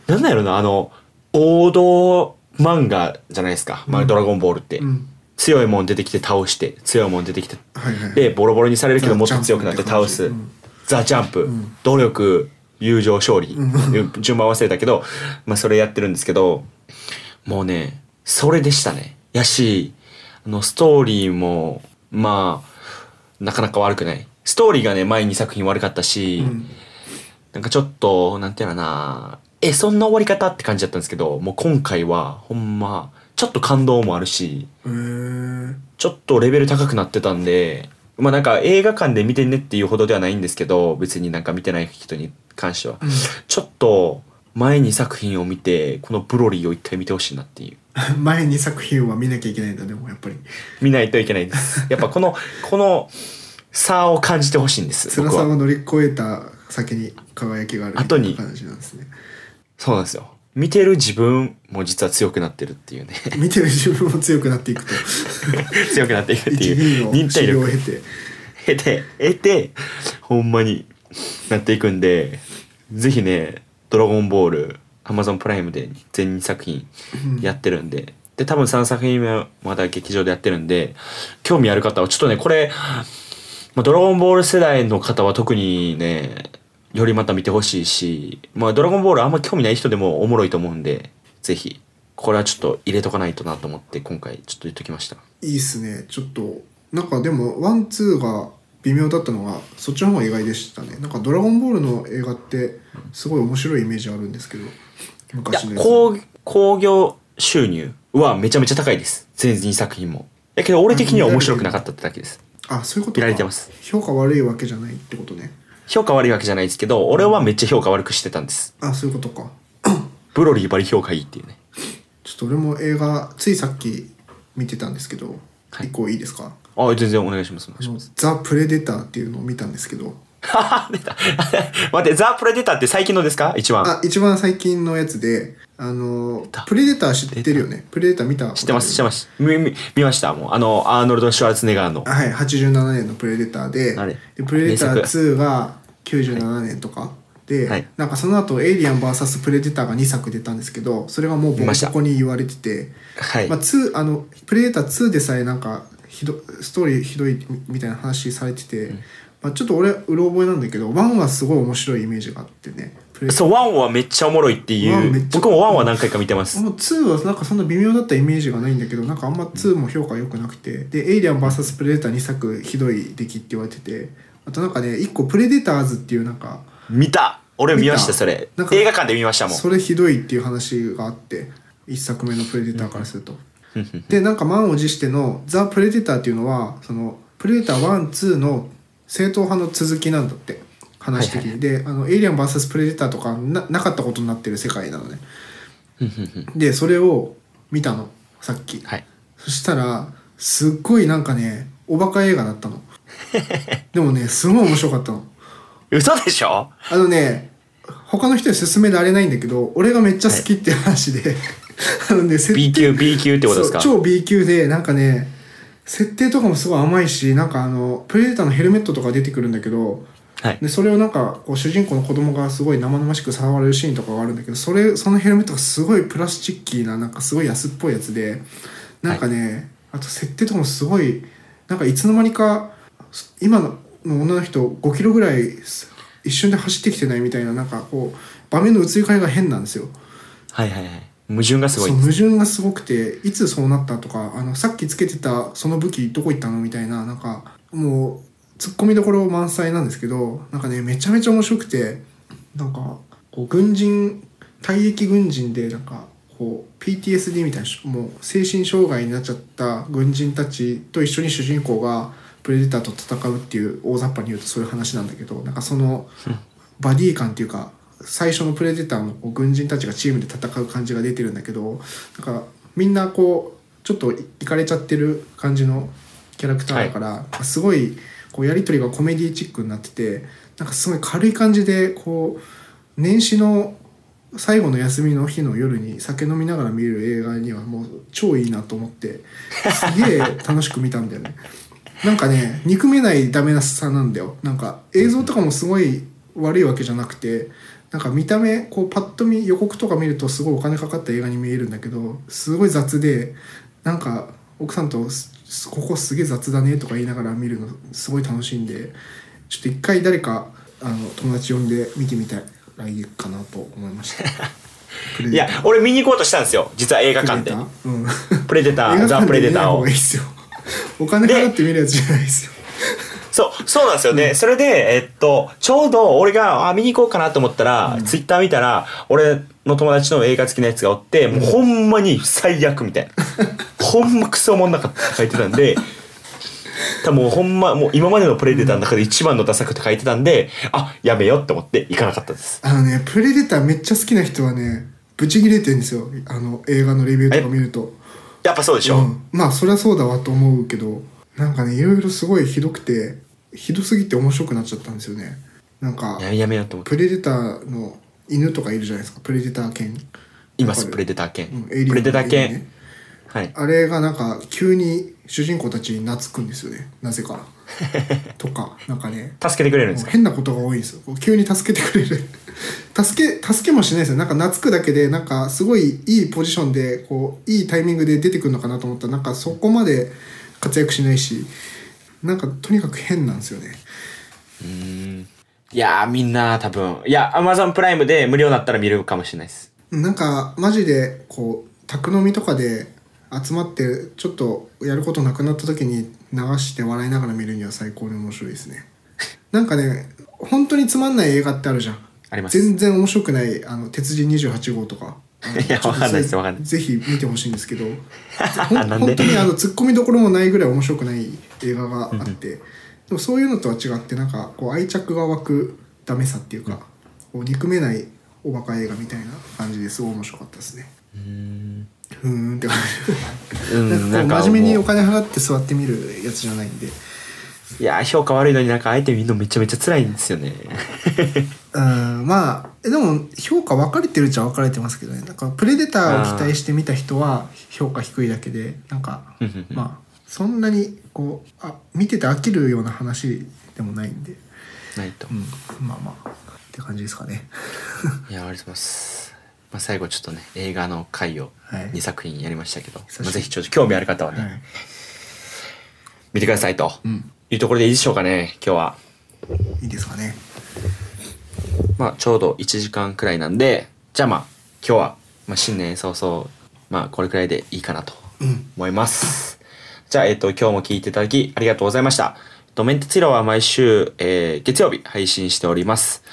なんだろうな、あの王道漫画じゃないですか、まあうん、ドラゴンボールって、うん、強いもん出てきて倒して強いもん出てきて、はいはい、でボロボロにされるけどもっと強くなって倒す、うん、ザ・ジャンプ、うん、努力友情勝利、うん、順番忘れたけど、まあ、それやってるんですけど、もうねそれでしたね。やしあのストーリーもまあなかなか悪くない。ストーリーがね前2作品悪かったし、うん、なんかちょっとなんていうのかな、そんな終わり方って感じだったんですけど、もう今回はほんまちょっと感動もあるし、ちょっとレベル高くなってたんで、まあなんか映画館で見てねっていうほどではないんですけど、別になんか見てない人に関しては、うん、ちょっと前2作品を見てこのブロリーを一回見てほしいなっていう前2作品は見なきゃいけないんだね。もうやっぱり見ないといけないです。やっぱこの差を感じてほしいんです。辛さを乗り越えた先に輝きがあるみたいな感じなんですね。そうなんですよ。見てる自分も実は強くなってるっていうね。見てる自分も強くなっていくと強くなっていくっていう忍耐力を経てほんまになっていくんで、ぜひねドラゴンボール Amazon プライムで全2作品やってるんで、うん、で多分3作品目はまだ劇場でやってるんで、興味ある方はちょっとねこれ、まあ、ドラゴンボール世代の方は特にねよりまた見てほしいし、まあドラゴンボールあんま興味ない人でもおもろいと思うんで、ぜひこれはちょっと入れとかないとなと思って今回ちょっと言っときました。いいっすね。ちょっとなんかでもワンツーが微妙だったのがそっちの方が意外でしたね。なんかドラゴンボールの映画ってすごい面白いイメージあるんですけど、昔のやついや興行収入はめちゃめちゃ高いです、全2作品も。だけど俺的には面白くなかったってだけです。あ、そういうことか。見られてます。評価悪いわけじゃないってことね。評価悪いわけじゃないですけど、俺はめっちゃ評価悪くしてたんです。あ、そういうことか。ブロリーバリ評価いいっていうね。ちょっと俺も映画ついさっき見てたんですけど、はい、一個いいですか。あ、全然お願いします。ザ・プレデターっていうのを見たんですけど出た待って、ザ・プレデターって最近のですか。一番最近のやつで、プレデター知ってるよね。プレデター見た。知ってます、知ってます。見ました。もうアーノルド・シュワルツネガーの、はい、87年のプレデター でプレデター2が97年とか、はい、で、はい、なんかその後エイリアン vs プレデターが2作出たんですけど、それがもうボコボコに言われてて、はい、まあ、2プレデター2でさえなんかストーリーひどいみたいな話されてて、うん、まあ、ちょっと俺うろ覚えなんだけど、1はすごい面白いイメージがあってね。そう、1はめっちゃおもろいっていう。僕も1は何回か見てます。もう2はなんかそんな微妙だったイメージがないんだけど、なんかあんま2も評価良くなくて、でエイリアン vs プレデター2作ひどい出来って言われてて、あとなんかね1個プレデターズっていう、なんか見た、俺見ました。それ映画館で見ましたもん。それひどいっていう話があって、1作目のプレデターからするとでなんか満を持してのザ・プレデターっていうのは、そのプレデター1、2の正統派の続きなんだって、話的に、はいはい、でエイリアン vs プレデターとか なかったことになってる世界なのねでそれを見たのさっき、はい、そしたらすっごいなんかねおバカ映画だったのでもねすごい面白かったの。嘘でしょ。ね他の人に勧められないんだけど、俺がめっちゃ好きって話で、はいね、B級ってことですか。超 B 級で、なんかね設定とかもすごい甘いし、なんかプレデターのヘルメットとか出てくるんだけど、はい、でそれをなんかこう主人公の子供がすごい生々しく触れるシーンとかがあるんだけど、そのヘルメットがすごいプラスチッキーな、なんかすごい安っぽいやつで、なんかね、はい、あと設定とかもすごい、なんかいつの間にか今の女の人5キロぐらい一瞬で走ってきてないみたいな、なんかこう場面の移り変えが変なんですよ。はいはいはい、矛盾がすごい。そう、矛盾がすごくて、いつそうなったとか、さっきつけてたその武器どこ行ったのみたいな、なんかもうツッコミどころ満載なんですけど、なんかねめちゃめちゃ面白くて、なんかこう退役軍人で、なんかこう PTSD みたいな、もう精神障害になっちゃった軍人たちと一緒に主人公がプレデターと戦うっていう大雑把に言うとそういう話なんだけど、なんかそのバディ感っていうか最初のプレデターの軍人たちがチームで戦う感じが出てるんだけど、なんかみんなこうちょっとイカれちゃってる感じのキャラクターだから、はい、すごいこうやり取りがコメディチックになってて、なんかすごい軽い感じでこう年始の最後の休みの日の夜に酒飲みながら見る映画にはもう超いいなと思って、すげえ楽しく見たんだよね。なんかね、憎めないダメなさなんだよ。なんか映像とかもすごい悪いわけじゃなくて、なんか見た目こうパッと見予告とか見るとすごいお金かかった映画に見えるんだけど、すごい雑で、なんか奥さんとここすげえ雑だねとか言いながら見るのすごい楽しいんで、ちょっと一回誰か友達呼んで見てみたいらいいかなと思いました。いや俺見に行こうとしたんですよ、実は映画館でプレデター、うん、ザ・プレデターを。お金払って見るやつじゃないですよ。そうなんですよね、うん、それで、ちょうど俺が見に行こうかなと思ったら、うん、ツイッター見たら俺の友達の映画好きなやつがおって、うん、もうほんまに最悪みたいなほんまクソおもんなかったって書いてたんで多分ほんまもう今までのプレデターの中で一番のダサくって書いてたんで、うん、あやめよって思って行かなかったです。ねプレデターめっちゃ好きな人はねブチギレてるんですよ、映画のレビューとか見ると。やっぱそうでしょ、うん、まあそりゃそうだわと思うけど、なんかねいろいろすごいひどくて、ひどすぎて面白くなっちゃったんですよね。なんかやめようと思って。プレデターの犬とかいるじゃないですか、プレデター犬います。プレデター犬、うん、エイリアン、プレデター犬、ね、はい、あれがなんか急に主人公たちに懐くんですよね、なぜかとか、なんかね助けてくれるんですか、変なことが多いんですよ、急に助けてくれる助けもしないですよ。なんか懐くだけで、なんかすごいいいポジションでこういいタイミングで出てくるのかなと思ったら、なんかそこまで活躍しないし、なんかとにかく変なんですよね。いやーみんな多分、いや Amazon プライムで無料だったら見るかもしれないです。なんかマジでこう宅飲みとかで集まってちょっとやることなくなった時に流して笑いながら見るには最高に面白いですね。なんかね本当につまんない映画ってあるじゃん。あります。全然面白くない鉄人28号とか。いやわかんないですわかんない。ぜひ見てほしいんですけど本当にツッコミどころもないぐらい面白くない映画があってでもそういうのとは違ってなんかこう愛着が湧くダメさっていうか、こう憎めないおバカ映画みたいな感じですごい面白かったですね。ふーんって感じなんか真面目にお金払って座ってみるやつじゃないんで。いや評価悪いのになんかあえて見るのめちゃめちゃ辛いんですよねうんまあでも評価分かれてるっちゃ分かれてますけどね。なんかプレデターを期待してみた人は評価低いだけで、なんかまあそんなにこう見てて飽きるような話でもないんでないと、うん、まあまあって感じですかねいやありがとうございます。まあ、最後ちょっとね映画の回を2作品やりましたけど、はい、まあ、ぜひちょっと興味ある方はね、はい、見てくださいというところでいいでしょうかね。今日はいいですかね。まあちょうど1時間くらいなんで、じゃあまあ今日はまあ新年早々まあこれくらいでいいかなと思います、うん、じゃあ今日も聞いていただきありがとうございました。メンテツイロは毎週、月曜日配信しております。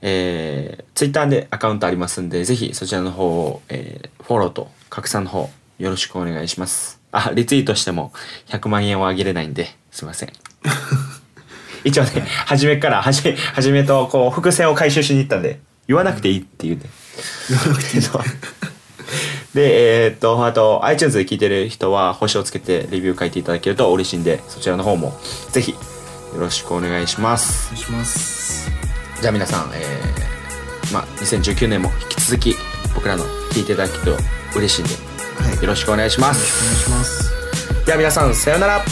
ツイッターでアカウントありますんで、ぜひそちらの方を、フォローと拡散の方よろしくお願いします。あ、リツイートしても100万円はあげれないんで、すいません。一応ね、初めから初めとこう伏線を回収しに行ったんで、言わなくていいって言うね。言わなくていい。で、あと iTunes で聞いてる人は星をつけてレビュー書いていただけると嬉しいんで、そちらの方もぜひよろしくお願いします。お願いします。じゃあ皆さん、まあ、2019年も引き続き僕らの聞いていただけると嬉しいんで、はい、よろしくお願いします。では皆さんさようなら。